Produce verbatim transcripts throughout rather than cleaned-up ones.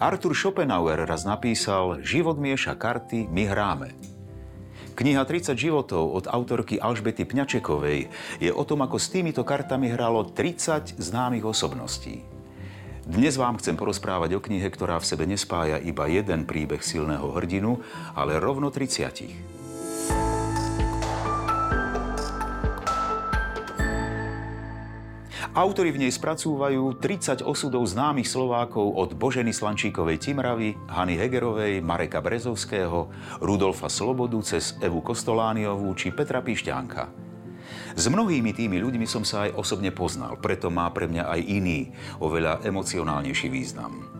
Artur Schopenhauer raz napísal Život mieša karty, my hráme. Kniha tridsať životov od autorky Alžbety Pňačekovej je o tom, ako s týmito kartami hralo tridsať známych osobností. Dnes vám chcem porozprávať o knihe, ktorá v sebe nespája iba jeden príbeh silného hrdinu, ale rovno tridsiatich. Autori v nej spracúvajú tridsať osudov známych Slovákov od Boženy Slančíkovej Timravy, Hany Hegerovej, Mareka Brezovského, Rudolfa Slobodu cez Evu Kostolániovú či Petra Pišťanka. S mnohými tými ľuďmi som sa aj osobne poznal, preto má pre mňa aj iný, oveľa emocionálnejší význam.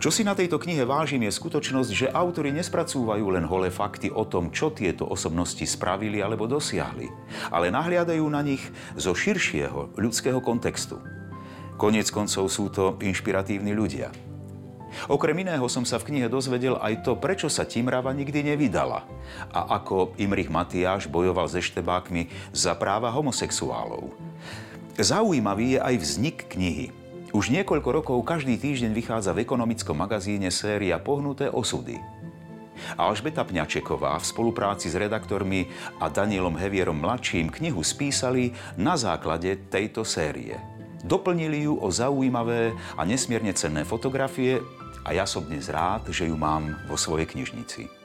Čo si na tejto knihe vážim je skutočnosť, že autori nespracúvajú len holé fakty o tom, čo tieto osobnosti spravili alebo dosiahli, ale nahliadajú na nich zo širšieho ľudského kontextu. Koniec koncov sú to inšpiratívni ľudia. Okrem iného som sa v knihe dozvedel aj to, prečo sa Timrava nikdy nevydala a ako Imrich Matiáš bojoval s eštebákmi za práva homosexuálov. Zaujímavý je aj vznik knihy. Už niekoľko rokov každý týždeň vychádza v ekonomickom magazíne séria Pohnuté osudy. Alžbeta Pňačeková v spolupráci s redaktormi a Danielom Hevierom Mladším knihu spísali na základe tejto série. Doplnili ju o zaujímavé a nesmierne cenné fotografie a ja som dnes rád, že ju mám vo svojej knižnici.